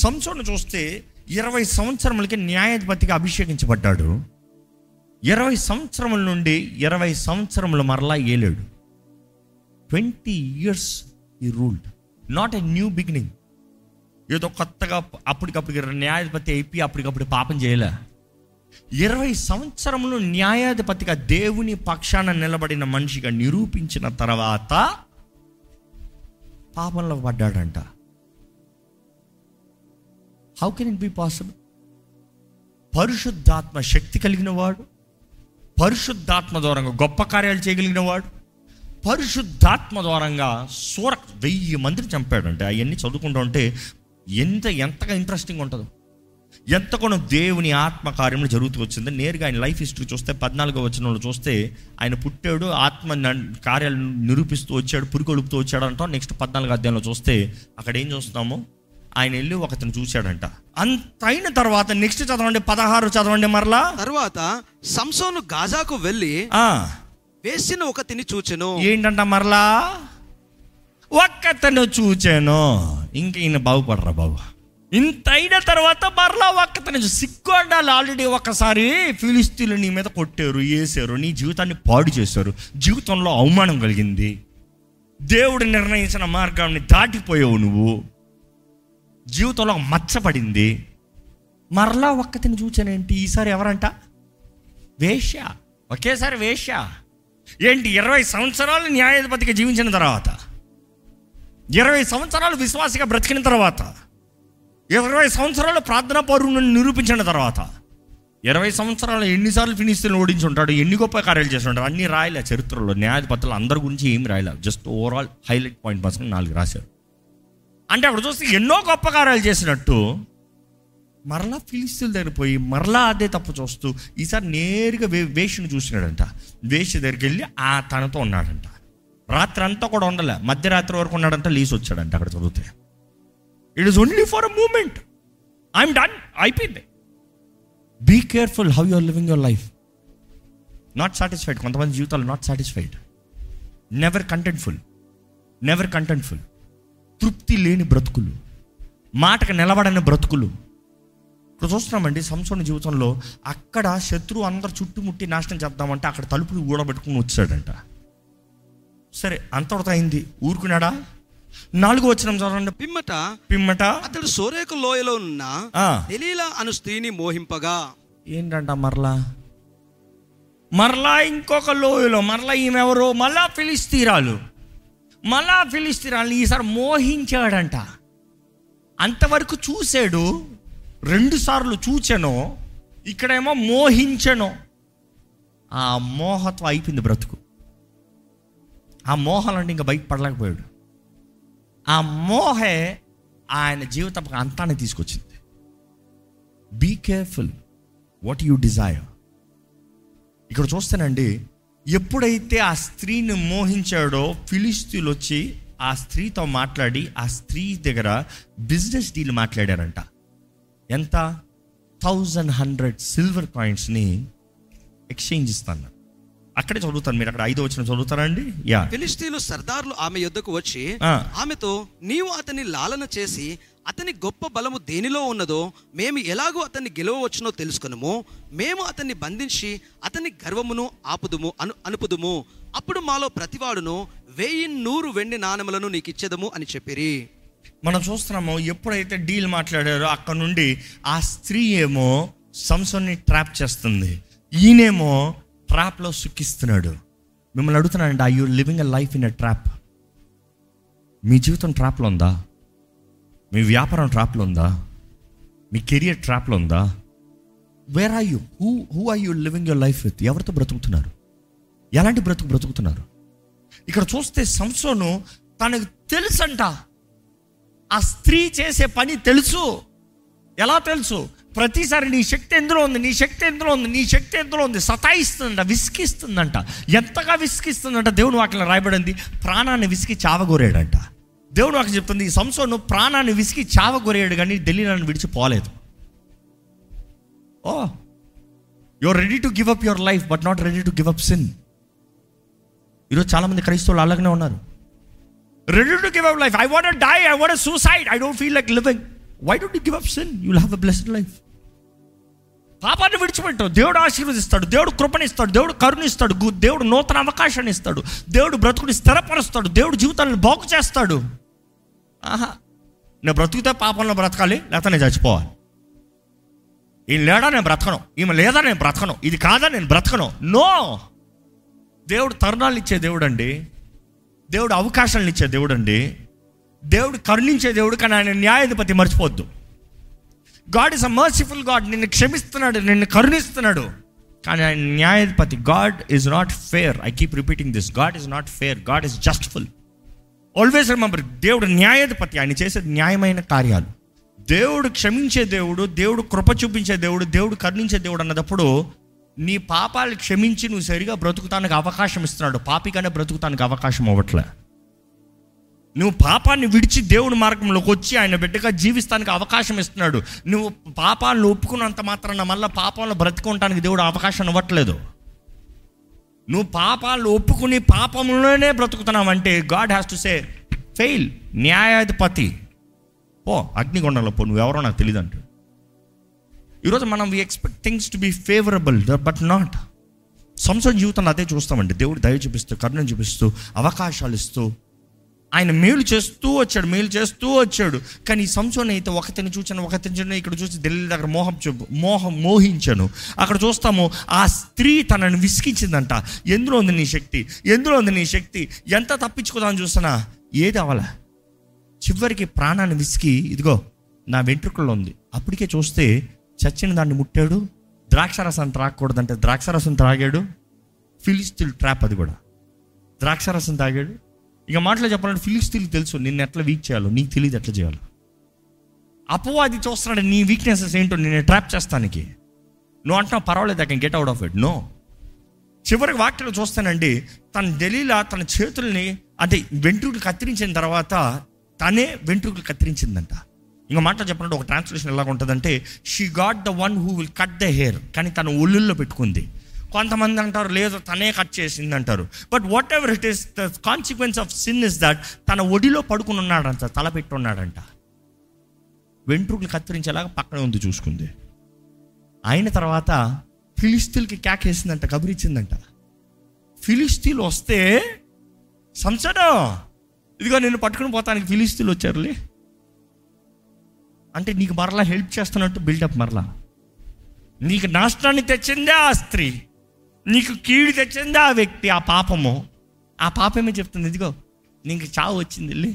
సంసోను చూస్తే 20 సంవత్సరములకి న్యాయాధిపతిగా అభిషేకించబడ్డాడు. 20 సంవత్సరముల నుండి 20 సంవత్సరములు మరలా ఏలాడు. 20 years ఈ ruled. Not a new beginning. ఏదో కొత్తగా అప్పటికప్పుడు న్యాయాధిపతి అయిపోయి అప్పటికప్పుడు పాపం చేయలే. 20 సంవత్సరములు న్యాయాధిపతిగా దేవుని పక్షాన నిలబడిన మనిషిగా నిరూపించిన తర్వాత పాపంలో పడ్డాడంట. How can it be possible? పరిశుద్ధాత్మ శక్తి కలిగిన వాడు, పరిశుద్ధాత్మ ద్వారంగా గొప్ప కార్యాలు చేయగలిగిన వాడు, పరిశుద్ధాత్మ ద్వారంగా 1000 మందిని చంపాడంటే అవన్నీ చదువుకుంటూ ఉంటే ఎంతగా ఇంట్రెస్టింగ్ ఉంటుందో, ఎంతగానో దేవుని ఆత్మకార్యములు జరుగుతూ వచ్చింది. నేరుగా ఆయన లైఫ్ హిస్టరీ చూస్తే 14వ వచనంలో చూస్తే ఆయన పుట్టాడు, ఆత్మ కార్యాలు నిరూపిస్తూ వచ్చాడు, పురికొలుపుతూ వచ్చాడు అంటాం. నెక్స్ట్ 14వ అధ్యాయంలో చూస్తే అక్కడ ఏం చూస్తున్నాము, ఆయన వెళ్ళి ఒకతను చూశాడంట. అంత అయిన తర్వాత నెక్స్ట్ చదవండి, 16 చదవండి మరలా. తర్వాత సంసోను గాజాకు వెళ్ళి వేసిన ఒకతిని చూచెను. ఏంటంట? మరలా ఒక్కతను చూచాను. ఇంక ఈయన బాగుపడరా బాబు. ఇంత అయిన తర్వాత మరలా ఒక్కతను సిక్కోడాలు. ఆల్రెడీ ఒకసారి ఫిలిస్తీన్లు నీ మీద కొట్టారు, వేసారు, నీ జీవితాన్ని పాడు చేశారు, జీవితంలో అవమానం కలిగింది, దేవుడు నిర్ణయించిన మార్గాన్ని దాటిపోయావు, నువ్వు జీవితంలో మచ్చపడింది. మరలా ఒక్కతిని చూచానేంటి? ఈసారి ఎవరంట? వేశ్య. ఒకేసారి వేశ్య ఏంటి? 20 సంవత్సరాలు న్యాయాధిపతిగా జీవించిన తర్వాత, 20 సంవత్సరాలు విశ్వాసిగా బ్రతికిన తర్వాత, 20 సంవత్సరాలు ప్రార్థనా పౌరుని నిరూపించిన తర్వాత, 20 సంవత్సరాలు ఎన్నిసార్లు ఫిలిస్తీన్లు ఓడించి ఉంటాడు, ఎన్ని గొప్ప కార్యాలు చేసి ఉంటాడు, అన్నీ రాయలే చరిత్రలో. న్యాయాధిపతులు అందరి గురించి ఏమి రాయలేదు, జస్ట్ ఓవరాల్ హైలైట్ పాయింట్ మాత్రం 4 రాశారు. అంటే అప్పుడు చూస్తే ఎన్నో గొప్ప కార్యాలు చేసినట్టు మరలా ఫిలిస్తీన్ల దగ్గర పోయి మరలా అదే తప్పు చూస్తూ ఈసారి నేరుగా వేషను చూసినాడంట. వేష దగ్గరికి వెళ్ళి ఆ తనతో ఉన్నాడంట. రాత్రి అంతా కూడా ఉండలే, మధ్యరాత్రి వరకు ఉన్నాడంట, లీజ్ వచ్చాడంట. అక్కడ చదివితే it is only for a moment, I'm done, అయిపోయింది. Be careful how you're living your life. Not satisfied. కొంతమంది జీవితాలు నాట్ సాటిస్ఫైడ్, నెవర్ కంటెంట్ఫుల్, తృప్తి లేని బ్రతుకులు, మాటకు నిలబడని బ్రతుకులు ఇప్పుడు చూస్తున్నామండి సంసోను జీవితంలో. అక్కడ శత్రువు అందరు చుట్టుముట్టి నాశనం చేద్దామంటే అక్కడ తలుపులు ఊడబెట్టుకుని వచ్చాడంట. సరే, అంతటితో అయింది, ఊరుకున్నాడా? 4వ వచనం చదవండి. పిమ్మట అతడు సోరేకు లోయలో ఉన్న దెలీలా అను స్త్రీని మోహింపగా. ఏంటంట? మరలా ఇంకొక లోయలో మరలా ఈమెవరో, మళ్ళా ఫిలిస్తీరాలు ఈసారి మోహించాడంట. అంతవరకు చూశాడు, 2 సార్లు చూచెను, ఇక్కడేమో మోహించెను. ఆ మోహత్వం అయిపోయింది బ్రతుకు. ఆ మోహాలంటే ఇంకా బయటపడలేకపోయాడు. ఆ మోహే ఆయన జీవితం అంతాన్ని తీసుకొచ్చింది. Be careful what you desire. ఇక్కడ చూస్తానండి, ఎప్పుడైతే ఆ స్త్రీని మోహించాడో ఫిలిస్తీన్లు వచ్చి ఆ స్త్రీతో మాట్లాడి ఆ స్త్రీ దగ్గర బిజినెస్ డీల్ మాట్లాడారంట. ఎంత? 1100 సిల్వర్ కాయిన్స్ని ఎక్స్చేంజ్ ఇస్తాను. అక్కడే చదువుతాను, మీరు అక్కడ 5వ వచనం చదువుతారండి. ఫిలిస్తీన్లు సర్దార్లు ఆమె యొద్దకు వచ్చి ఆమెతో, నీవు అతని లాలన చేసి అతని గొప్ప బలము దేనిలో ఉన్నదో మేము ఎలాగో అతన్ని గెలవవచ్చునో తెలుసుకునము, మేము అతన్ని బంధించి అతని గర్వమును ఆపుదుము అనుపుదుము, అప్పుడు మాలో ప్రతివాడును 1,100 వెండి నాణెములను నీకు ఇచ్చేదము అని చెప్పిరి. మనం చూస్తున్నాము, ఎప్పుడైతే డీల్ మాట్లాడారో అక్కడ నుండి ఆ స్త్రీ ఏమో సంసోన్ని ట్రాప్ చేస్తుంది, ఈయనేమో ట్రాప్లో సుఖిస్తున్నాడు. మిమ్మల్ని అడుగుతున్నానండి, are you living a life in a trap? మీ జీవితం ట్రాప్లో ఉందా? మీ వ్యాపారం ట్రాప్లో ఉందా? మీ కెరియర్ ట్రాప్లో ఉందా? Where are you? Who are you living your life with? ఎవరితో బ్రతుకుతున్నారు? ఎలాంటి బ్రతుకుతున్నారు? ఇక్కడ చూస్తే సంసోను తనకు తెలుసంట, ఆ స్త్రీ చేసే పని తెలుసు. ఎలా తెలుసు? ప్రతిసారి నీ శక్తి ఎందులో ఉంది సతాయిస్తుందంట, విసికిస్తుందంట. ఎంతగా విసికిస్తుందంట? దేవుని వాక్యం రాయబడింది, ప్రాణాన్ని విసికి చావగోరాడంట. దేవుడు నాకు చెప్తుంది, ఈ సంసోను ప్రాణాన్ని విసికి చావగొరేడు కానీ దెలీలాను విడిచిపోలేదు. Oh, your ready to give up your life but not ready to give up sin. ఈరోజు చాలామంది క్రైస్తవులు అలాగనే ఉన్నారు. Ready to give up life. I want die, I want suicide, I don't feel like living. Why don't you give up sin, you will have a blessed life. పాపాన్ని విడిచిపెట్టు, దేవుడు ఆశీర్వదిస్తాడు, దేవుడు కృపణిస్తాడు, దేవుడు కరుణిస్తాడు, దేవుడు నూతన అవకాశాన్ని ఇస్తాడు, దేవుడు బ్రతుకుని స్థిరపరుస్తాడు, దేవుడు జీవితాన్ని బాగు చేస్తాడు. ఆహా, నేను బ్రతుకుతే పాపంలో బ్రతకాలి, లేకపోతే నేను చచ్చిపోవాలి. ఈయన లేడా నేను బ్రతకను, ఈమె లేదా నేను బ్రతకను, ఇది కాదా నేను బ్రతకను. నో, దేవుడు తరుణాలు ఇచ్చే దేవుడు అండి, దేవుడు అవకాశాలను ఇచ్చే దేవుడు అండి, దేవుడు కరుణించే దేవుడు. కానీ ఆయన న్యాయాధిపతి, మర్చిపోద్దు. God is a merciful God, నిన్ను క్షమిస్తున్నాడు, నిన్ను కరుణిస్తున్నాడు. కానీ ఆయన న్యాయాధిపతి. God is not fair. I keep repeating this, God is not fair, God is justful. Always remember, దేవుడు న్యాయాధిపతి, ఆయన చేసేది న్యాయమైన కార్యాలు. దేవుడు క్షమించే దేవుడు, దేవుడు కృప చూపించే దేవుడు, దేవుడు కరుణించే దేవుడు అన్నప్పుడు నీ పాపాలు క్షమించి నువ్వు సరిగా బ్రతుకుతానికి అవకాశం ఇస్తున్నాడు. పాపిగానే బ్రతుకుతానికి అవకాశం ఇవ్వట్లే. నువ్వు పాపాన్ని విడిచి దేవుని మార్గంలోకి వచ్చి ఆయన బిడ్డగా జీవిస్తానికి అవకాశం ఇస్తున్నాడు. నువ్వు పాపాలను ఒప్పుకున్నంత మాత్రాన మళ్ళీ పాపాలను బ్రతుకుంటానికి దేవుడు అవకాశం ఇవ్వట్లేదు. నువ్వు పాపాలను ఒప్పుకుని పాపంలోనే బ్రతుకుతున్నావంటే God has to say fail. న్యాయాధిపతి, పో అగ్నిగుండంలో పో, నువ్వెవరో నాకు తెలియదు అంటాడు. ఈరోజు మనం we expect things to be favourable but not. సంసార జీవితంలో అదే చూస్తామండి. దేవుడు దయ చూపిస్తూ, కరుణ చూపిస్తూ, అవకాశాలు ఇస్తూ, ఆయన మేలు చేస్తూ వచ్చాడు, కానీ సంసోను అయితే ఒకతిని చూచాను, ఇక్కడ చూసి ఢిల్లీ దగ్గర మోహించాను. అక్కడ చూస్తాము ఆ స్త్రీ తనను విసిగించిందంట. ఎందులో ఉంది నీ శక్తి, ఎంత తప్పించుకోదామని చూస్తానా ఏది అవ్వాలా. చివరికి ప్రాణాన్ని విసికి, ఇదిగో నా వెంట్రుకల్లో ఉంది. అప్పటికే చూస్తే చచ్చిన దాన్ని ముట్టాడు. ద్రాక్షరసం త్రాగకూడదంటే ద్రాక్షరసం త్రాగాడు. ఫిలిస్తీన్ ట్రాప్, అది కూడా ద్రాక్షరసం తాగాడు. ఇక మాటలో చెప్పాలంటే ఫిలిస్తీన్లు తెలుసు నిన్ను ఎట్లా వీక్ చేయాలో, నీకు తెలియదు ఎట్లా చేయాలో. అపవాది చూస్తున్నాడు నీ వీక్నెసెస్ ఏంటో, నేను ట్రాప్ చేస్తానికి. నువ్వు అంటున్నావు పర్వాలేదు, I can get out of it. No, చివరికి వాక్యలో చూస్తానండి, తన దలీలా తన చేతుల్ని అంటే వెంట్రుకలు కత్తిరించిన తర్వాత తనే వెంట్రుకలు కత్తిరించిందంట. ఇంకో మాటలో చెప్పాలంటే ఒక ట్రాన్స్లేషన్ ఎలాగ ఉంటుందంటే, she got the one who will cut the hair, కానీ తన ఒళ్ళుల్లో పెట్టుకుంది. కొంతమంది అంటారు లేదు తనే కట్ చేసింది అంటారు. But whatever it is, the consequence of sin is that తన ఒడిలో పడుకుని ఉన్నాడంట, తల పెట్టి ఉన్నాడంట. వెంట్రుకలు కత్తిరించేలాగా పక్కనే ఉంది చూసుకుంది. అయిన తర్వాత ఫిలిస్తీన్కి క్యాక్ వేసిందంట, కబురిచ్చిందంట. ఫిలిస్తీన్లు వస్తే సంసడు, ఇదిగో నేను పట్టుకుని పోతానికి ఫిలిస్తీన్లు వచ్చారులే అంటే నీకు మరలా హెల్ప్ చేస్తున్నట్టు బిల్డప్. మరలా నీకు నాష్టాన్ని తెచ్చిందే ఆ స్త్రీ, నీకు కీడు తెచ్చిందే ఆ వ్యక్తి, ఆ పాపము. ఆ పాపమే చెప్తుంది, ఇదిగో నీకు చావు వచ్చింది.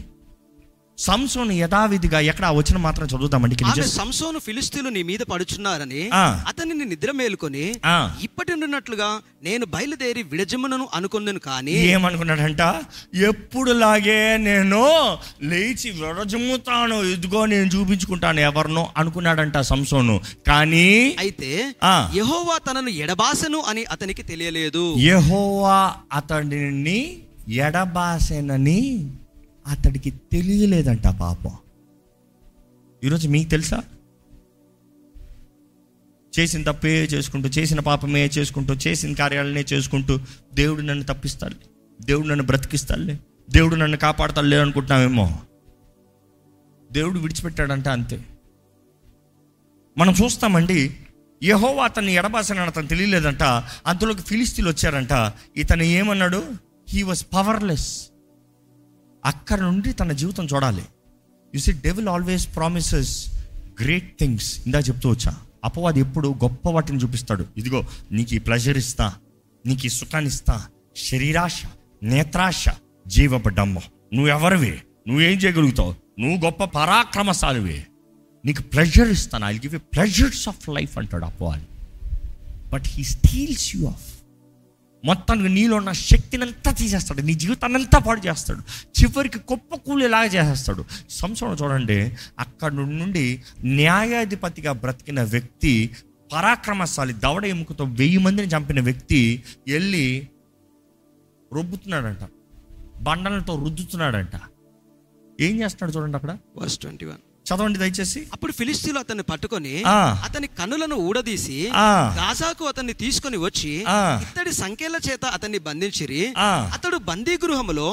సంసోను యథావిధిగా ఎక్కడ వచ్చిన మాత్రం చదువుతామండి. సంసోను ఫిలిస్తీయులు నీ మీద పడుచున్నారని అతనిని నిద్ర మేలుకొని ఇప్పటి నుండినట్లుగా నేను బయలుదేరి విడజమునను అనుకున్నాను. కానీ ఏమనుకున్నాడంట, ఎప్పుడులాగే నేను లేచి విడజమ్ముతాను, ఇదిగో నేను చూపించుకుంటాను ఎవరినో అనుకున్నాడంట సంసోను. కానీ అయితే యెహోవా తనను ఎడబాసెను అని అతనికి తెలియలేదు. యెహోవా అతడిని ఎడబాసెనని అతడికి తెలియలేదంట పాపం. ఈరోజు మీకు తెలుసా, చేసిన తప్పే చేసుకుంటూ, చేసిన పాపమే చేసుకుంటూ, చేసిన కార్యాలనే చేసుకుంటూ, దేవుడు నన్ను తప్పిస్తాడులే, దేవుడు నన్ను బ్రతికిస్తాడులే, దేవుడు నన్ను కాపాడతాడులే అనుకుంటున్నామేమో. దేవుడు విడిచిపెట్టాడంట, అంతే. మనం చూస్తామండి, యెహోవా అతన్ని ఎడబాసనని అతను తెలియలేదంట. అందులోకి ఫిలిస్తీన్లు వచ్చారంట. ఇతను ఏమన్నాడు, హీ వాజ్ పవర్లెస్. అక్కడ నుండి తన జీవితం చూడాలి. You see devil always promises great things. ఇందాక చెప్తూ వచ్చా, అపవాది ఎప్పుడు గొప్ప వాటిని చూపిస్తాడు. ఇదిగో నీకు ఈ ప్లెజర్ ఇస్తా, నీకు ఈ సుఖాన్ని ఇస్తా, శరీరాశ, నేత్రాశ, జీవపడ్డమ్మ, నువ్వెవరివి, నువ్వేం చేయగలుగుతావు, నువ్వు గొప్ప పరాక్రమశాలివి, నీకు ప్లెజర్ ఇస్తాను, I will give you pleasures of life అంటాడు అపవాది. But he steals you off. మొత్తానికి నీలో ఉన్న శక్తిని అంతా తీసేస్తాడు, నీ జీవితాన్ని అంతా పాడు చేస్తాడు, చివరికి కుప్పకూలేలాగా చేసేస్తాడు. సంసోను చూడండి, అక్కడ నుండి న్యాయాధిపతిగా బ్రతికిన వ్యక్తి, పరాక్రమశాలి, దవడ ఎముకతో 1000 మందిని చంపిన వ్యక్తి వెళ్ళి రొబ్బుతున్నాడంట, బండలతో రుద్దుతున్నాడంట. ఏం చేస్తున్నాడు చూడండి అక్కడ, వర్స్ 21 చదవండి దయచేసి. అప్పుడు ఫిలిస్తీన్లు అతన్ని పట్టుకొని అతని కన్నులను ఊడదీసి గాజాకు అతన్ని తీసుకొని వచ్చి ఇత్తడి సంఖ్యల చేత అతన్ని బంధించిరి. అతడు బందీ గృహములో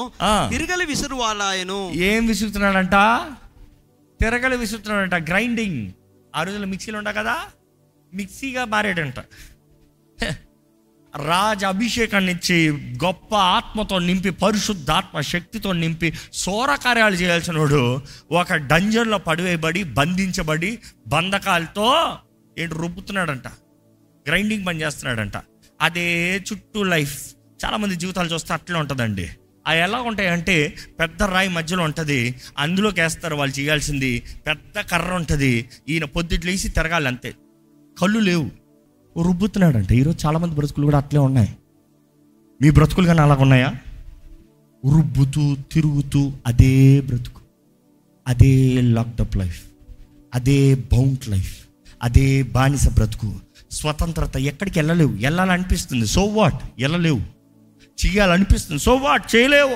తిరగలి విసురువాలాయను. ఏం విసురుతున్నాడంట, తిరగలు విసురుతున్నాడంట, గ్రైండింగ్. ఆ రోజుల్లో మిక్సీలు ఉండవు కదా, మిక్సీగా మారాడంట. రాజ అభిషేకాన్ని ఇచ్చి గొప్ప ఆత్మతో నింపి పరిశుద్ధాత్మ శక్తితో నింపి సోర కార్యాలు చేయాల్సిన వాడు ఒక డంజన్లో పడివేయబడి బంధించబడి బంధకాలతో ఏంటి రుబ్బుతున్నాడంట, గ్రైండింగ్ పని చేస్తున్నాడంట. అదే చుట్టూ లైఫ్. చాలామంది జీవితాలు చూస్తే అట్లా ఉంటుందండి. అవి ఎలా ఉంటాయంటే పెద్ద రాయి మధ్యలో ఉంటుంది, అందులోకి వేస్తారు వాళ్ళు చేయాల్సింది. పెద్ద కర్ర ఉంటుంది, ఈయన పొద్దుట్లు వేసి తిరగాలి అంతే, కళ్ళు లేవు, రుబ్బుతున్నాడు అంటే. ఈరోజు చాలామంది బ్రతుకులు కూడా అట్లే ఉన్నాయి. మీ బ్రతుకులు కానీ అలాగ ఉన్నాయా? రుబ్బుతూ తిరుగుతూ అదే బ్రతుకు, అదే లాక్డప్ లైఫ్, అదే బౌంట్ లైఫ్, అదే బానిస బ్రతుకు. స్వతంత్రత ఎక్కడికి వెళ్ళలేవు. వెళ్ళాలనిపిస్తుంది, సో వాట్ వెళ్ళలేవు. చేయాలనిపిస్తుంది, సో వాట్ చేయలేవు.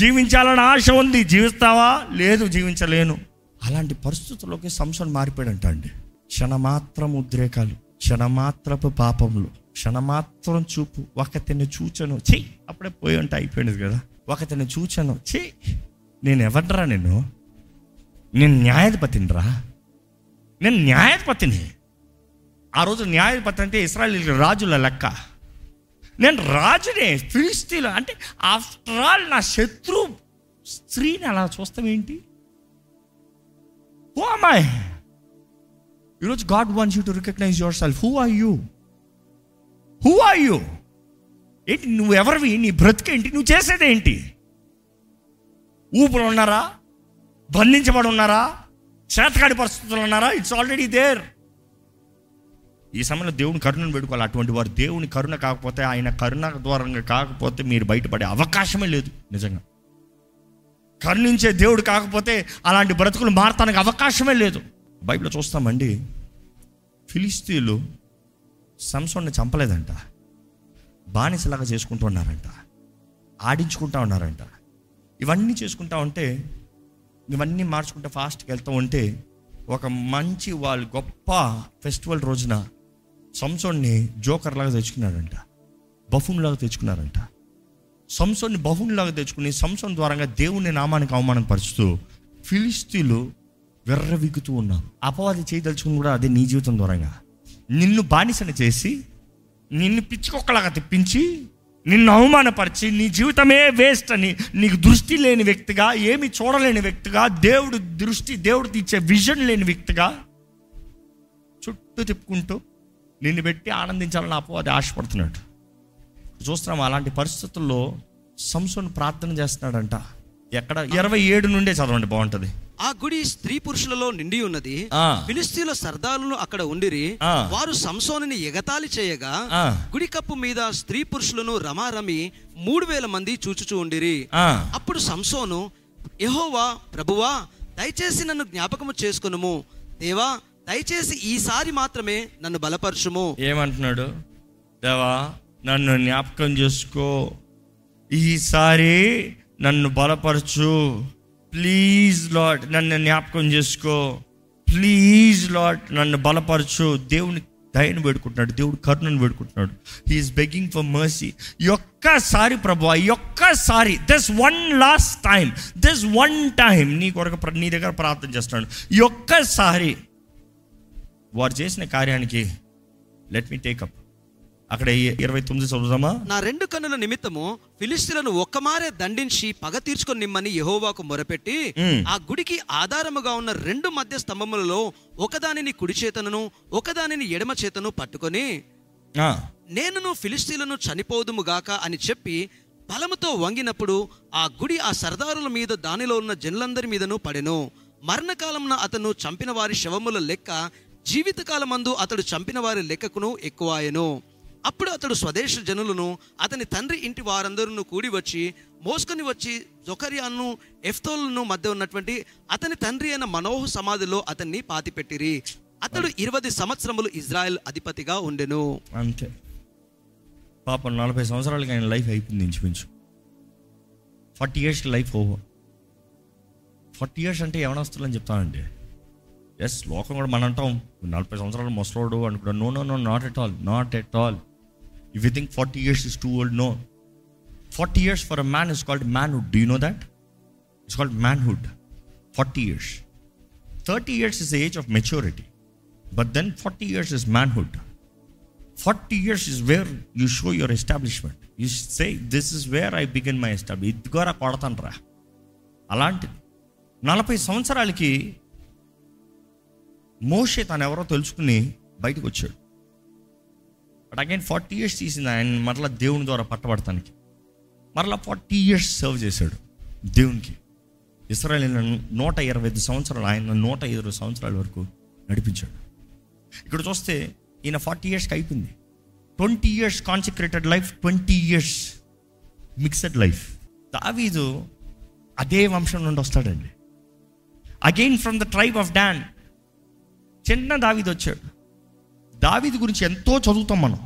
జీవించాలని ఆశ ఉంది, జీవిస్తావా? లేదు, జీవించలేను. అలాంటి పరిస్థితుల్లోకి సంసారం మారిపోయాడంట అండి. క్షణమాత్రం ఉద్రేకాలు, క్షణమాత్రపు పాపములు, క్షణమాత్రం చూపు, ఒకతని చూచను చెయ్యి, అప్పుడే పోయి ఉంటే అయిపోయింది కదా. ఒకతని చూచను చెయ్యి, నేను ఎవరిరా? నేను న్యాయాధిపతిని రా, నేను న్యాయాధిపతిని. ఆ రోజు న్యాయాధిపతి అంటే ఇశ్రాయేలు రాజుల లెక్క. నేను రాజునే, ఫిలిస్తీన్లు అంటే ఆఫ్టర్ ఆల్ నా శత్రువు. స్త్రీని అలా చూస్తామేంటి? Who am I? ఈరోజు God wants you to recognise yourself. Who are you? Who are you? ఏంటి నువ్వు ఎవరివి? నీ బ్రతికేంటి? నువ్వు చేసేదేంటి? ఊపులు ఉన్నారా? బంధించబడి ఉన్నారా? చేతకాడి పరిస్థితులు ఉన్నారా? It's already there. ఈ సమయంలో దేవుని కరుణను పెట్టుకోవాలి. అటువంటి వారు దేవుని కరుణ కాకపోతే, ఆయన కరుణ ద్వారంగా కాకపోతే మీరు బయటపడే అవకాశమే లేదు. నిజంగా కరుణించే దేవుడు కాకపోతే అలాంటి బ్రతుకులు మారటానికి అవకాశమే లేదు. బైబిల్లో చూస్తామండి, ఫిలిస్తీన్లు సంసోన్ని చంపలేదంట, బానిసలాగా చేసుకుంటూ ఉన్నారంట, ఆడించుకుంటూ ఉన్నారంట. ఇవన్నీ చేసుకుంటా ఉంటే, ఇవన్నీ మార్చుకుంటూ ఫాస్ట్కి వెళ్తూ ఉంటే, ఒక మంచి వాళ్ళు గొప్ప ఫెస్టివల్ రోజున సంసోన్ని జోకర్లాగా తెచ్చుకున్నారంట, బఫూన్లాగా తెచ్చుకున్నారంట. సంసోన్ని బఫూన్లాగా తెచ్చుకుని సంసోన్ ద్వారంగా దేవుని నామానికి అవమానపరుస్తూ ఫిలిస్తీన్లు వెర్రవిగుతూ ఉన్నారు. అపవాది చేయదలుచుకుని కూడా అదే, నీ జీవితం ద్వారంగా నిన్ను బానిసని చేసి, నిన్ను పిచ్చికొక్కలాగా తెప్పించి, నిన్ను అవమానపరిచి, నీ జీవితమే వేస్ట్ అని, నీకు దృష్టి లేని వ్యక్తిగా, ఏమి చూడలేని వ్యక్తిగా, దేవుడు దృష్టి, దేవుడు తీర్చే విజన్ లేని వ్యక్తిగా చుట్టూ తిప్పుకుంటూ నిన్ను పెట్టి ఆనందించాలని అపవాది ఆశపడుతున్నాడు. చూస్తున్నాము. అలాంటి పరిస్థితుల్లో సంసోను ప్రార్థన చేస్తున్నాడంట. ఎక్కడ? 27 నుండే చదవండి, బాగుంటది. ఆ గుడి స్త్రీ పురుషులలో నిండి ఉన్నది. ఫిలిస్తీన్ల సర్దారులు అక్కడ ఉండిరి. వారు సంసోనుని ఎగతాళి చేయగా గుడి కప్పు మీద స్త్రీ పురుషులను రమారమి 3000 మంది చూచుచూ ఉండిరి. అప్పుడు సంసోను, యెహోవా ప్రభువా, దయచేసి నన్ను జ్ఞాపకము చేసుకొనుము. దేవా, దయచేసి ఈసారి మాత్రమే నన్ను బలపరచుము. ఏమంటున్నాడు? దేవా, నన్ను జ్ఞాపకం చేసుకో, ఈసారి నన్ను బలపరచు. ప్లీజ్ లార్డ్, నన్ను జ్ఞాపకం చేసుకో. ప్లీజ్ లార్డ్, నన్ను బలపరచు. దేవుని దయను వేడుకుంటున్నాడు, దేవుడు కరుణను వేడుకుంటున్నాడు. He's begging for mercy. ఒక్కసారి ప్రభువా, ఒక్కసారి, this one last time, this one time నీ కొరకు, నీ దగ్గర ప్రార్థన చేస్తున్నాడు. ఒక్కసారి వారు చేసిన కార్యానికి లెట్ మీ టేకప్. అక్కడ 29 చదువుదామా. నా 2 కన్నుల నిమిత్తము ఫిలిస్తీన్లను ఒక్కమారే దండించి పగ తీర్చుకొని నిమ్మని యెహోవాకు మొరపెట్టి, ఆ గుడికి ఆధారముగా ఉన్న 2 మధ్య స్తంభములలో ఒకదానిని కుడి చేతను ఒకదానిని ఎడమ చేతను పట్టుకొని, నేనును ఫిలిస్తీన్లను చనిపోదుముగాక అని చెప్పి బలముతో వంగినప్పుడు ఆ గుడి ఆ సర్దారుల మీద దానిలో ఉన్న జనులందరి మీదను పడెను. మరణకాలమున అతను చంపిన వారి శవముల లెక్క జీవితకాలమందు అతడు చంపిన వారి లెక్కకును ఎక్కువ ఆయెను. అప్పుడు అతడు స్వదేశ జనులను అతని తండ్రి ఇంటి వారందరూ కూడి వచ్చి మోసుకొని వచ్చి జొకర్యాను ఎఫ్తోలను మధ్య ఉన్నటువంటి అతని తండ్రి అయిన మనోహ సమాధిలో అతన్ని పాతిపెట్టిరి. అతడు 20 సంవత్సరములు ఇజ్రాయెల్ అధిపతిగా ఉండెను. అంతే. పాపం 40 సంవత్సరాలకి ఆయన లైఫ్ అయిపోయింది. ఇంచుమించు 40 years లైఫ్ ఓవర్. 40 years అంటే యవనస్తులని చెప్తానండి. ఎస్, లోకం కూడా మనం అంటాం 40 సంవత్సరాలు మొసలోడు అనుకుంటాం. No no no, not at all, not at all. If you think 40 years is too old, no. 40 years for a man is called manhood. Do you know that? It's called manhood. 40 years. 30 years is the age of maturity. But then 40 years is manhood. 40 years is where you show your establishment. You say, this is where I begin my establishment. ఇదిగోరా కొడతానరా అలాంటిది. 40 సంవత్సరాలకి మోషే తను ఎవరో తెలుసుకుని బయటకు వచ్చాడు. But again 40 years తీసింది ఆయన మరలా దేవుని ద్వారా పట్టబడటానికి. మరలా 40 years సర్వ్ చేశాడు దేవునికి. ఇశ్రాయేలు 125 సంవత్సరాలు, ఆయన 120 సంవత్సరాల వరకు నడిపించాడు. ఇక్కడ చూస్తే ఈయన 40 yearsకి అయిపోయింది. 20 years consecrated life, 20 years mixed life. దావీదు అదే వంశం నుండి వస్తాడండి. Again from the tribe of Dan. చిన్న దావీదు వచ్చాడు. దావీదు గురించి ఎంతో చదువుతాం మనం.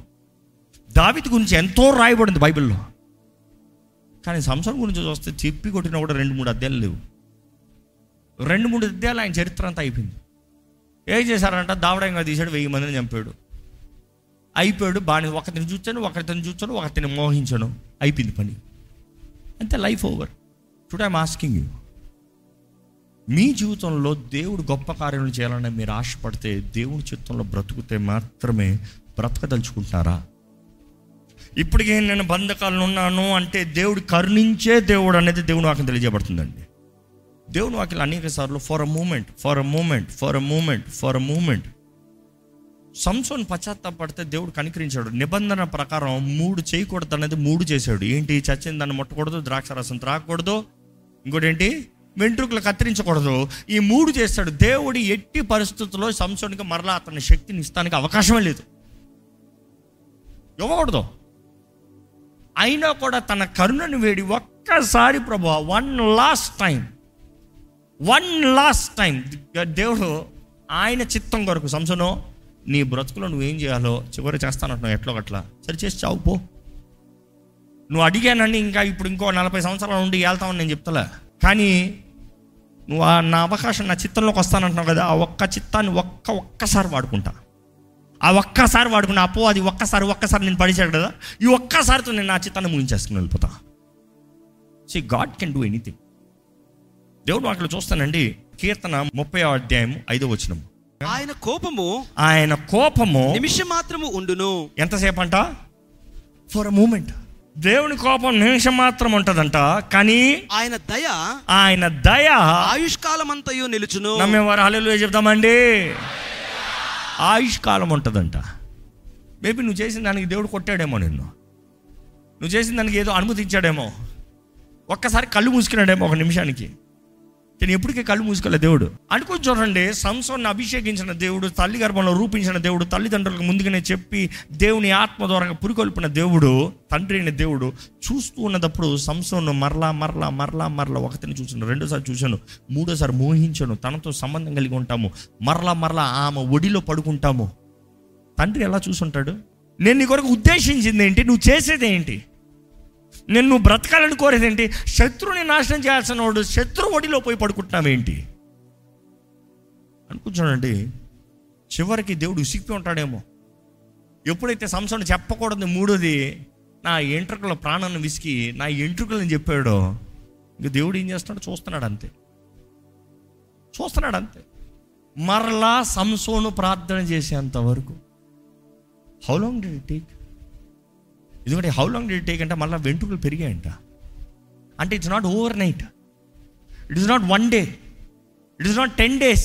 దావీదు గురించి ఎంతో రాయబడింది బైబిల్లో. కానీ సంసారం గురించి చూస్తే చెప్పి కొట్టినా కూడా 2-3 అధ్యాయాలు లేవు. 2-3 అధ్యాయాలు ఆయన చరిత్ర అంతా అయిపోయింది. ఏం చేశారంట, దావడంగా తీశాడు, 1000 మందిని చంపాడు, అయిపోయాడు బాగా. ఒకరిని మోహించను, అయిపోయింది పని, అంతే, life over. Today I'm asking you, మీ జీవితంలో దేవుడు గొప్ప కార్యాలు చేయాలని మీరు ఆశపడితే, దేవుని చిత్తంలో బ్రతుకుతే మాత్రమే బ్రతకదలుచుకుంటారా? ఇప్పటికే నేను బంధకాలను ఉన్నాను అంటే దేవుడు కరుణించే దేవుడు అనేది దేవుని వాక్యం తెలియజేయబడుతుందండి. దేవుని వాక్యం అనేక సార్లు ఫర్ అ మూమెంట్ సంసోన్ పశ్చాత్తాపడితే దేవుడు కనికరించాడు. నిబంధన ప్రకారం 3 చేయకూడదు అనేది 3 చేశాడు. ఏంటి? చచ్చిన దాన్ని ముట్టకూడదు, ద్రాక్షారసం త్రాగకూడదు, ఇంకోటి ఏంటి, వెంట్రుకలు కత్తిరించకూడదు. ఈ 3 చేస్తాడు. దేవుడు ఎట్టి పరిస్థితుల్లో సంసోన్కి మరలా అతని శక్తిని ఇస్తానికి అవకాశమే లేదు, ఇవ్వకూడదు. అయినా కూడా తన కరుణను వేడి ఒక్కసారి ప్రభువా, వన్ లాస్ట్ టైం దేవుడు ఆయన చిత్తం కొరకు, సంసోను నీ బ్రతుకులో నువ్వేం చేయాలో చివరి చేస్తానంటున్నావు, ఎట్లో గట్లా సరి చేసి చావు పో. నువ్వు అడిగానండి, ఇంకా ఇప్పుడు ఇంకో 40 సంవత్సరాల నుండి వెళ్తామని నేను చెప్తలే, కానీ నువ్వు నా అవకాశం, నా చిత్తంలోకి వస్తానంటున్నావు కదా, ఆ ఒక్క చిత్తాన్ని ఒక్కసారి వాడుకుంటా, ఆ ఒక్కసారి వాడుకున్నా అపో, అది ఒక్కసారి నేను పడిచాడు కదా, ఈ ఒక్కసారితో నేను నా చిత్తాన్ని ముగించేసుకుని వెళ్ళిపోతా. See, God can do anything. దేవుడు వాటిలో చూస్తానండి. కీర్తన 30:5 ఆయన కోపము నిమిషం మాత్రము ఉండును. ఎంతసేపు అంట? For a moment. దేవుని కోపం నిమిషం మాత్రం ఉంటదంట, కానీ ఆయన దయ ఆయుష్కాలం అంతయు నిలుచును. నమ్మేవారు హల్లెలూయా చెప్తామండి. ఆయుష్కాలం ఉంటదంట. మేబీ నువ్వు చేసిన దానికి దేవుడు కొట్టాడేమో నిన్ను, నువ్వు చేసిన దానికి ఏదో అనుమతించాడేమో, ఒక్కసారి కళ్ళు మూసుకున్నాడేమో ఒక నిమిషానికి. నేను ఎప్పటికీ కళ్ళు మూసుకోలే దేవుడు అనుకుని చూడండి. సంసోన్ని అభిషేకించిన దేవుడు, తల్లి గర్భంలో రూపించిన దేవుడు, తల్లిదండ్రులకు ముందుగానే చెప్పి దేవుని ఆత్మ ద్వారా పురికొల్పిన దేవుడు, తండ్రి అయిన దేవుడు చూస్తూ ఉన్నప్పుడు సంసోన్ను మరలా ఒకటిని చూసాను, 2సార్లు చూశాను, 3వ సారి మోహించాను, తనతో సంబంధం కలిగి ఉంటాము, మరలా ఆమె ఒడిలో పడుకుంటాము. తండ్రి ఎలా చూసుంటాడు? నేను నీ కొరకు ఉద్దేశించింది ఏంటి, నువ్వు చేసేది ఏంటి, నిన్ను బ్రతకాలని కోరేదేంటి, శత్రువుని నాశనం చేయాల్సిన వాడు శత్రు ఒడిలో పోయి పడుకుంటున్నావేంటి అనుకుంటున్నానండి. చివరికి దేవుడు ఉసిక్కి ఉంటాడేమో. ఎప్పుడైతే సంసోను చెప్పకూడదు 3వ నా ఎంట్రుకల ప్రాణాన్ని విసికి నా ఎంట్రుకలని చెప్పాడో, ఇంక దేవుడు ఏం చేస్తున్నాడు చూస్తున్నాడు అంతే. మరలా సంసోను ప్రార్థన చేసేంత వరకు. How long did it take? ఎందుకంటే how long did it take అంటే మళ్ళీ వెంట్రుకలు పెరిగాయంట. అంటే it's not overnight, it is not 1 day, it is not 10 days.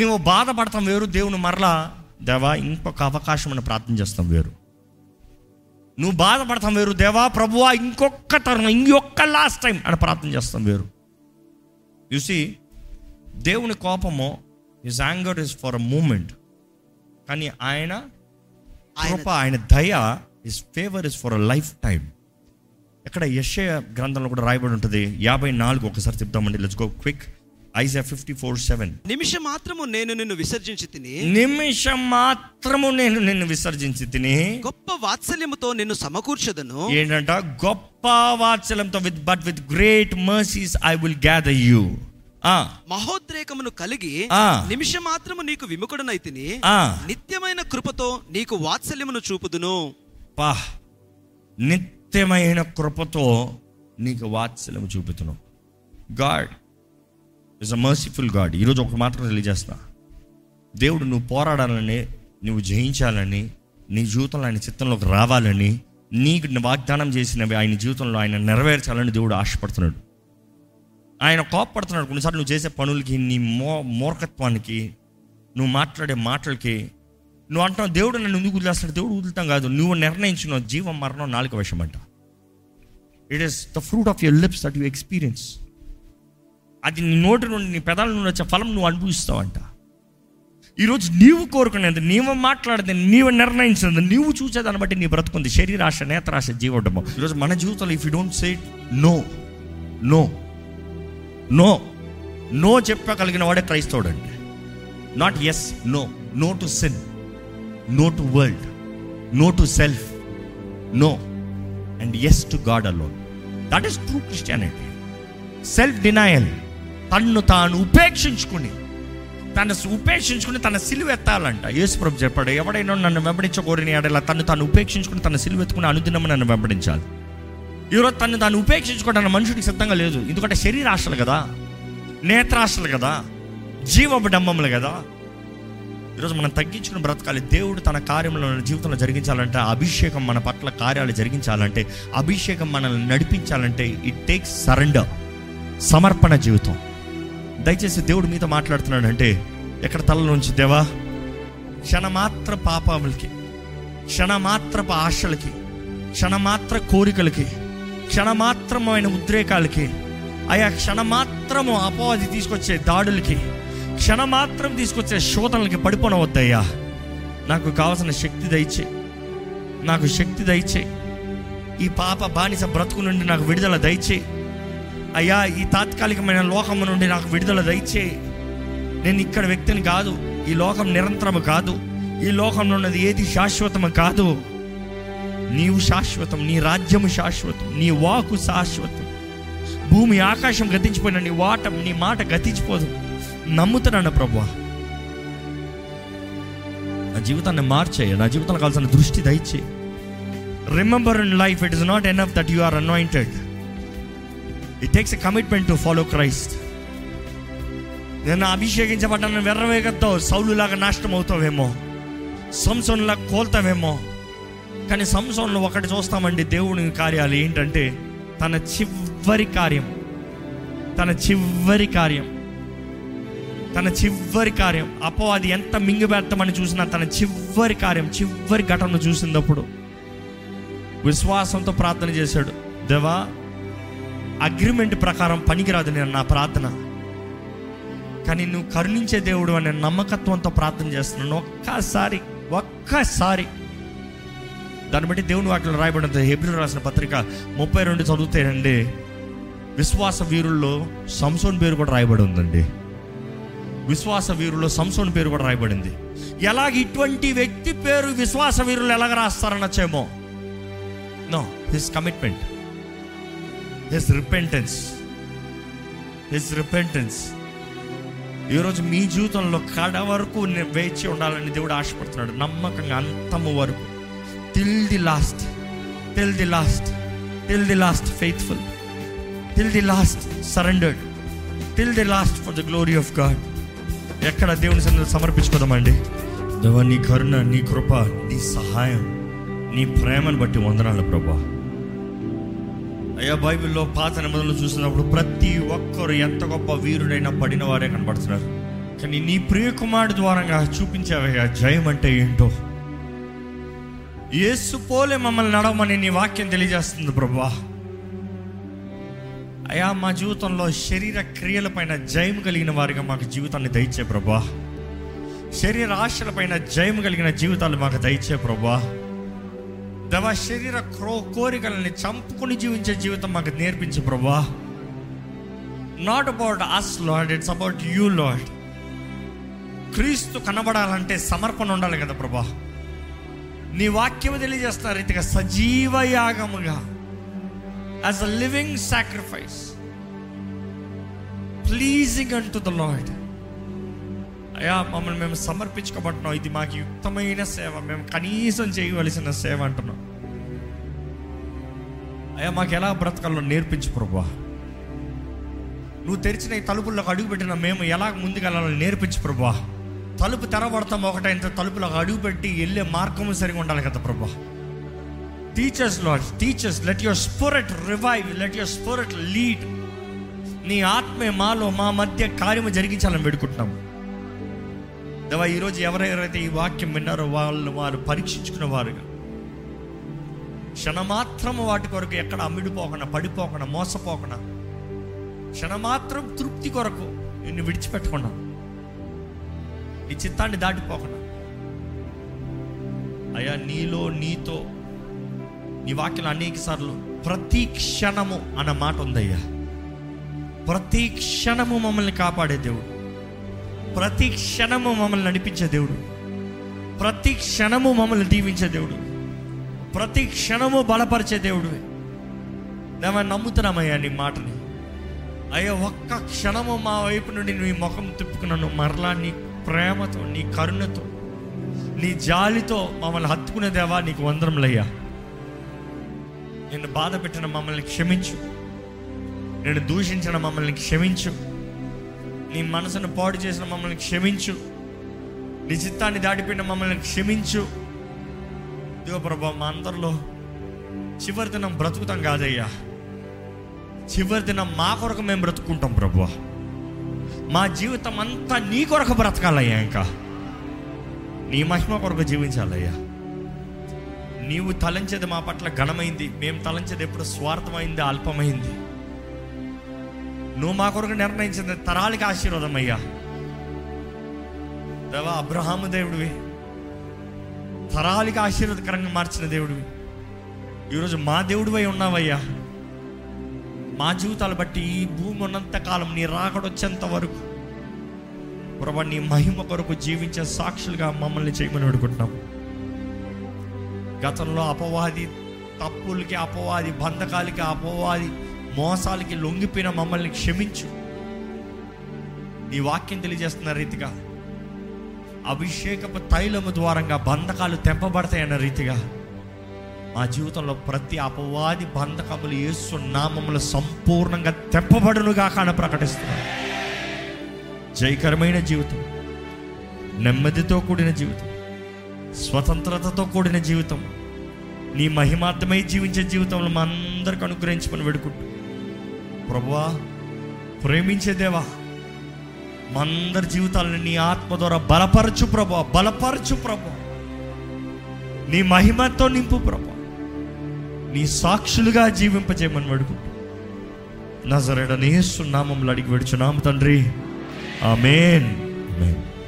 మేము బాధపడతాం వేరు, దేవుని మరలా దేవా ఇంకొక అవకాశం అని ప్రార్థన చేస్తాం వేరు. నువ్వు బాధపడతాం వేరు, దేవా ప్రభువా ఇంకొక తరుణం, ఇంకొక లాస్ట్ టైం అని ప్రార్థన చేస్తాం వేరు. యు సీ, దేవుని కోపము, his anger is for a moment, కానీ ఆయన కృప, ఆయన దయ, His favor is for a lifetime. ఇక్కడ యెషయా గ్రంథంలో కూడా రాయబడి ఉంటుంది. 54 ఒకసారి చెప్తామండి. Let's go quick. ఐజా 54:7. నిమిషం మాత్రము నేను నిన్ను విసర్జించి తిని గొప్ప వాత్సల్యముతో నిన్ను సమకూర్చదను. ఏంటంట? గొప్ప వాత్సల్యంతో, with great mercies I will gather you. మహోద్రేకమును కలిగి నిమిషం మాత్రము నీకు విముఖుడనైతిని, నిత్యమైన కృపతో నీకు వాత్సల్యమును చూపుదును. నిత్యమైన కృపతో నీకు వాత్సల్యం చూపుతున్నావు. God is a merciful God. ఈరోజు ఒకటి మాత్రం తెలియజేస్తా, దేవుడు నువ్వు పోరాడాలని, నువ్వు జయించాలని, నీ జీవితంలో ఆయన చిత్తంలోకి రావాలని, నీకు వాగ్దానం చేసినవి ఆయన జీవితంలో ఆయన నెరవేర్చాలని దేవుడు ఆశపడుతున్నాడు. ఆయన కోపడుతున్నాడు. కొన్నిసార్లు నువ్వు చేసే పనులకి, నీ మూర్ఖత్వానికి, నువ్వు మాట్లాడే మాటలకి. నువ్వు అంటున్నావు దేవుడు నన్ను ఎందుకు వదిలేస్తాడు, దేవుడు వదులుతాం కాదు. నువ్వు నిర్ణయించిన జీవం మరణం నాలుక విషయం అంట. It is the fruit of your lips that you experience. అది నీ నోటి నుండి, నీ పెదాల నుండి వచ్చే ఫలం నువ్వు అనుభవిస్తావంట. ఈరోజు నీవు కోరుకునేది, నీవు మాట్లాడితే, నీవు నిర్ణయించినది, నీవు చూసేదాన్ని బట్టి నీ బ్రతుకుంది. శరీరాశ, నేత్రాశ, జీవడము. ఈరోజు మన జీవితంలో if you don't say no, no, no, no చెప్పగలిగిన వాడే క్రైస్తవుడు అండి. Not yes, no. No to sin, no to world, no to self, no and yes to God alone. That is true Christianity. Self denial, తన్ను తాను ఉపేక్షించుకుని, తన సిలువెత్తాలంట. యేసుప్రభు చెప్పాడు, ఎవడైనా నన్ను వెంబడించకూరని అడలా తను ఉపేక్షించుకుని తన సిలువెత్తుకుని అనుదినం నన్ను వెంబడించాలి. ఈరోజు తను ఉపేక్షించుకోవడానికి మనుషుడికి సిద్ధంగా లేదు. ఎందుకంటే శరీరాశలు కదా, నేత్రాశలు కదా, జీవపు డమ్మములు కదా. ఈరోజు మనం తగ్గించుకుని బ్రతకాలి. దేవుడు తన కార్యములు మన జీవితంలో జరిగించాలంటే, అభిషేకం మన పట్ల కార్యాలు జరిగించాలంటే, అభిషేకం మనల్ని నడిపించాలంటే, ఇట్ టేక్స్ సరెండర్, సమర్పణ జీవితం. దయచేసి దేవుడు మీతో మాట్లాడుతున్నాడు అంటే, ఎక్కడ తలలోంచి దేవా, క్షణమాత్ర పాపములకి, క్షణమాత్రపు ఆశలకి, క్షణమాత్ర కోరికలకి, క్షణమాత్రమైన ఉద్రేకాలకి, ఆయా క్షణమాత్రము అపవాది తీసుకొచ్చే దాడులకి, క్షణమాత్రం తీసుకొచ్చే శోధనలకి పడిపోనవద్దయ్యా. నాకు కావలసిన శక్తి దయచే, నాకు శక్తి దయచే. ఈ పాప బానిస బ్రతుకు నుండి నాకు విడుదల దయచే అయ్యా. ఈ తాత్కాలికమైన లోకము నుండి నాకు విడుదల దయచే. నేను ఇక్కడ వ్యక్తిని కాదు, ఈ లోకం నిరంతరము కాదు, ఈ లోకంలో ఉన్నది ఏది శాశ్వతము కాదు. నీవు శాశ్వతం, నీ రాజ్యము శాశ్వతం, నీ వాకు శాశ్వతం. భూమి ఆకాశం గతించిపోయిన నీ వాట, నీ మాట గతించిపోదు. నమ్ముతున్నాను ప్రభువా. నా జీవితాన్ని మార్చేయ, నా జీవితంలో కావాల్సిన దృష్టి దయచే. Remember in life it is not enough that you are anointed. It takes a commitment to follow Christ. నేను అభిషేకించబడ్డాను వెర్రవేగతో సౌలులాగా నాశనం అవుతావేమో, సంసోనులాగా కోల్తావేమో. కానీ సంసోన్లో ఒకటి చూస్తామండి, దేవుని కార్యాలు ఏంటంటే తన చివరి కార్యం. అపవాది ఎంత మింగిబెడతామని చూసినా తన చివరి ఘటనను చూసినప్పుడు విశ్వాసంతో ప్రార్థన చేశాడు. దేవా, అగ్రిమెంట్ ప్రకారం పనికిరాదు నేను నా ప్రార్థన, కానీ నువ్వు కరుణించే దేవుడు అనే నమ్మకత్వంతో ప్రార్థన చేస్తున్నాను. ఒక్కసారి దాన్ని బట్టి దేవుని వాటిలో రాయబడిన హెబ్రీయులకు రాసిన పత్రిక 32 చదువుతానండి. విశ్వాస వీరుల్లో సంసోన్ పేరు కూడా రాయబడి ఉందండి. ఎలాగ ఇటువంటి వ్యక్తి పేరు విశ్వాస వీరులు ఎలాగ రాస్తారనొచ్చేమో. No, his commitment, His repentance. ఈరోజు మీ జీవితంలో కడ వరకు వేచి ఉండాలని దేవుడు ఆశపడుతున్నాడు. నమ్మకంగా అంతము వరకు, till the last faithful, till the last surrendered, till the last for the glory of God. ఎక్కడ దేవుని సన్నిధిలో సమర్పించుకోదామండి. దేవా, నీ కరుణ, నీ కృప, నీ సహాయం, నీ ప్రేమను బట్టి వందనాలు ప్రభువా. అయ్యా, బైబిల్లో పాత నిబంధనలు చూసినప్పుడు ప్రతి ఒక్కరు ఎంత గొప్ప వీరుడైనా పడిన వారే కనబడుతున్నారు. కానీ నీ ప్రియకుమారుడి ద్వారా చూపించావయ్యా జయం అంటే ఏంటో. యేసు పోలే మమ్మల్ని నడవమని నీ వాక్యం తెలియజేస్తుంది ప్రభువా. అయ్యా, మా జీవితంలో శరీర క్రియలపైన జయం కలిగిన వారిగా మాకు జీవితాన్ని దయచే ప్రభువా. శరీర ఆశలపైన జయం కలిగిన జీవితాలు మాకు దయచే ప్రభువా. దేవా, శరీర కోరికలని చంపుకుని జీవించే జీవితం మాకు నేర్పించు ప్రభువా. Not about us Lord, it's about you Lord. క్రీస్తు కనబడాలంటే సమర్పణ ఉండాలి కదా ప్రభువా. నీ వాక్యం తెలియజేస్తున్న రీతిగా సజీవ యాగముగా, as a living sacrifice, pleasing unto the Lord. అయ్యా, మమ్మల్ని మేము సమర్పించుకోబట్టినాం. ఇది మాకు యుక్తమైన సేవ, మేము కనీసం చేయవలసిన సేవ అంటున్నాం. అయ్యా, మాకు ఎలా బ్రతకాలో నేర్పించు ప్రభువా. నువ్వు తెరిచిన ఈ తలుపుల్లోకి అడుగుపెట్టిన మేము ఎలా ముందుకెళ్ళాలో నేర్పించు ప్రభువా. తలుపు తెరబడతాం ఒకటే, ఇంత తలుపులకు అడుగుపెట్టి వెళ్ళే మార్గము సరిగా ఉండాలి కదా ప్రభువా. Teach us Lord, teach us, let your spirit revive, let your spirit lead. నీ ఆత్మే మాలో మా మధ్య కార్యము జరిగించాలని పెడుకుంటున్నాము దేవా. ఈరోజు ఎవరెవరైతే ఈ వాక్యం విన్నారో వాళ్ళు వారు పరీక్షించుకున్న వారుగా క్షణమాత్రము వాటి కొరకు ఎక్కడ అమ్మిడిపోకుండా, పడిపోకుండా, మోసపోకుండా, క్షణమాత్రం తృప్తి కొరకు నిన్ను విడిచిపెట్టకుండా, నీ చిత్తాన్ని దాటిపోకుండా అయ్యా నీలో, నీతో, నీ వాక్యం అనేక సార్లు ప్రతి క్షణము అన్న మాట ఉందయ్యా. ప్రతి క్షణము మమ్మల్ని కాపాడే దేవుడు, ప్రతి క్షణము మమ్మల్ని నడిపించే దేవుడు, ప్రతి క్షణము మమ్మల్ని దీవించే దేవుడు, ప్రతి క్షణము బలపరిచే దేవుడు. మేము నమ్ముతున్నామయ్యా నీ మాటని అయ్యా. ఒక్క క్షణము మా వైపు నుండి నీ ముఖం తిప్పుకున్నాను, మరలా నీ ప్రేమతో, నీ కరుణతో, నీ జాలితో మమ్మల్ని హత్తుకునే దేవా నీకు వందరములయ్యా. నిన్ను బాధ పెట్టిన మమ్మల్ని క్షమించు, నేను దూషించిన మమ్మల్ని క్షమించు, నీ మనసును పాడు చేసిన మమ్మల్ని క్షమించు, నీ చిత్తాన్ని దాటిపోయిన మమ్మల్ని క్షమించు దేవ ప్రభా. మా అందరిలో చివరి దినం బ్రతుకుతాం కాదయ్యా, చివరి దినం మా కొరకు మేము బ్రతుకుంటాం ప్రభువా. మా జీవితం అంతా నీ కొరకు బ్రతకాలయ్యా, ఇంకా నీ మహిమ కొరకు జీవించాలయ్యా. నీవు తలంచేది మా పట్ల ఘనమైంది, మేము తలంచేది ఎప్పుడు స్వార్థమైంది, అల్పమైంది. నువ్వు మా కొరకు నిర్ణయించింది తరాలకి ఆశీర్వాదం అయ్యా దేవా. అబ్రహాము దేవుడివి, తరాలకి ఆశీర్వాదకరంగా మార్చిన దేవుడివి. ఈరోజు మా దేవుడివై ఉన్నావయ్యా. మా జీవితాలు బట్టి ఈ భూమి ఉన్నంతకాలం, నీ రాకడొచ్చేంత వరకు ప్రభా నీ మహిమ కొరకు జీవించే సాక్షులుగా మమ్మల్ని చేయమని అడుగుతున్నాం. గతంలో అపవాది తప్పులకి, అపవాది బంధకాలకి, అపవాది మోసాలకి లొంగిపోయిన మమ్మల్ని క్షమించు. నీ వాక్యం తెలియజేస్తున్న రీతిగా అభిషేకపు తైలము ద్వారంగా బంధకాలు తెంపబడతాయన్న రీతిగా మా జీవితంలో ప్రతి అపవాది బంధకములు యేసు నామములో సంపూర్ణంగా తెంపబడునుగా కాన ప్రకటిస్తున్నాను. జయకరమైన జీవితం, నెమ్మదితో కూడిన జీవితం, స్వతంత్రతతో కూడిన జీవితం, నీ మహిమార్థమై జీవించే జీవితంలో మా అందరికి అనుగ్రహించమని వేడుకుంటూ ప్రభువా. ప్రేమించే దేవా మా అందరి జీవితాలను నీ ఆత్మ ద్వారా బలపరచు ప్రభువా, బలపరచు ప్రభువా. నీ మహిమతో నింపు ప్రభువా. నీ సాక్షులుగా జీవింపజేయమని వేడుకుంటూ నజరేయుడైన యేసు నామములో అడిగి వేడుచున్నాము తండ్రి, ఆమేన్.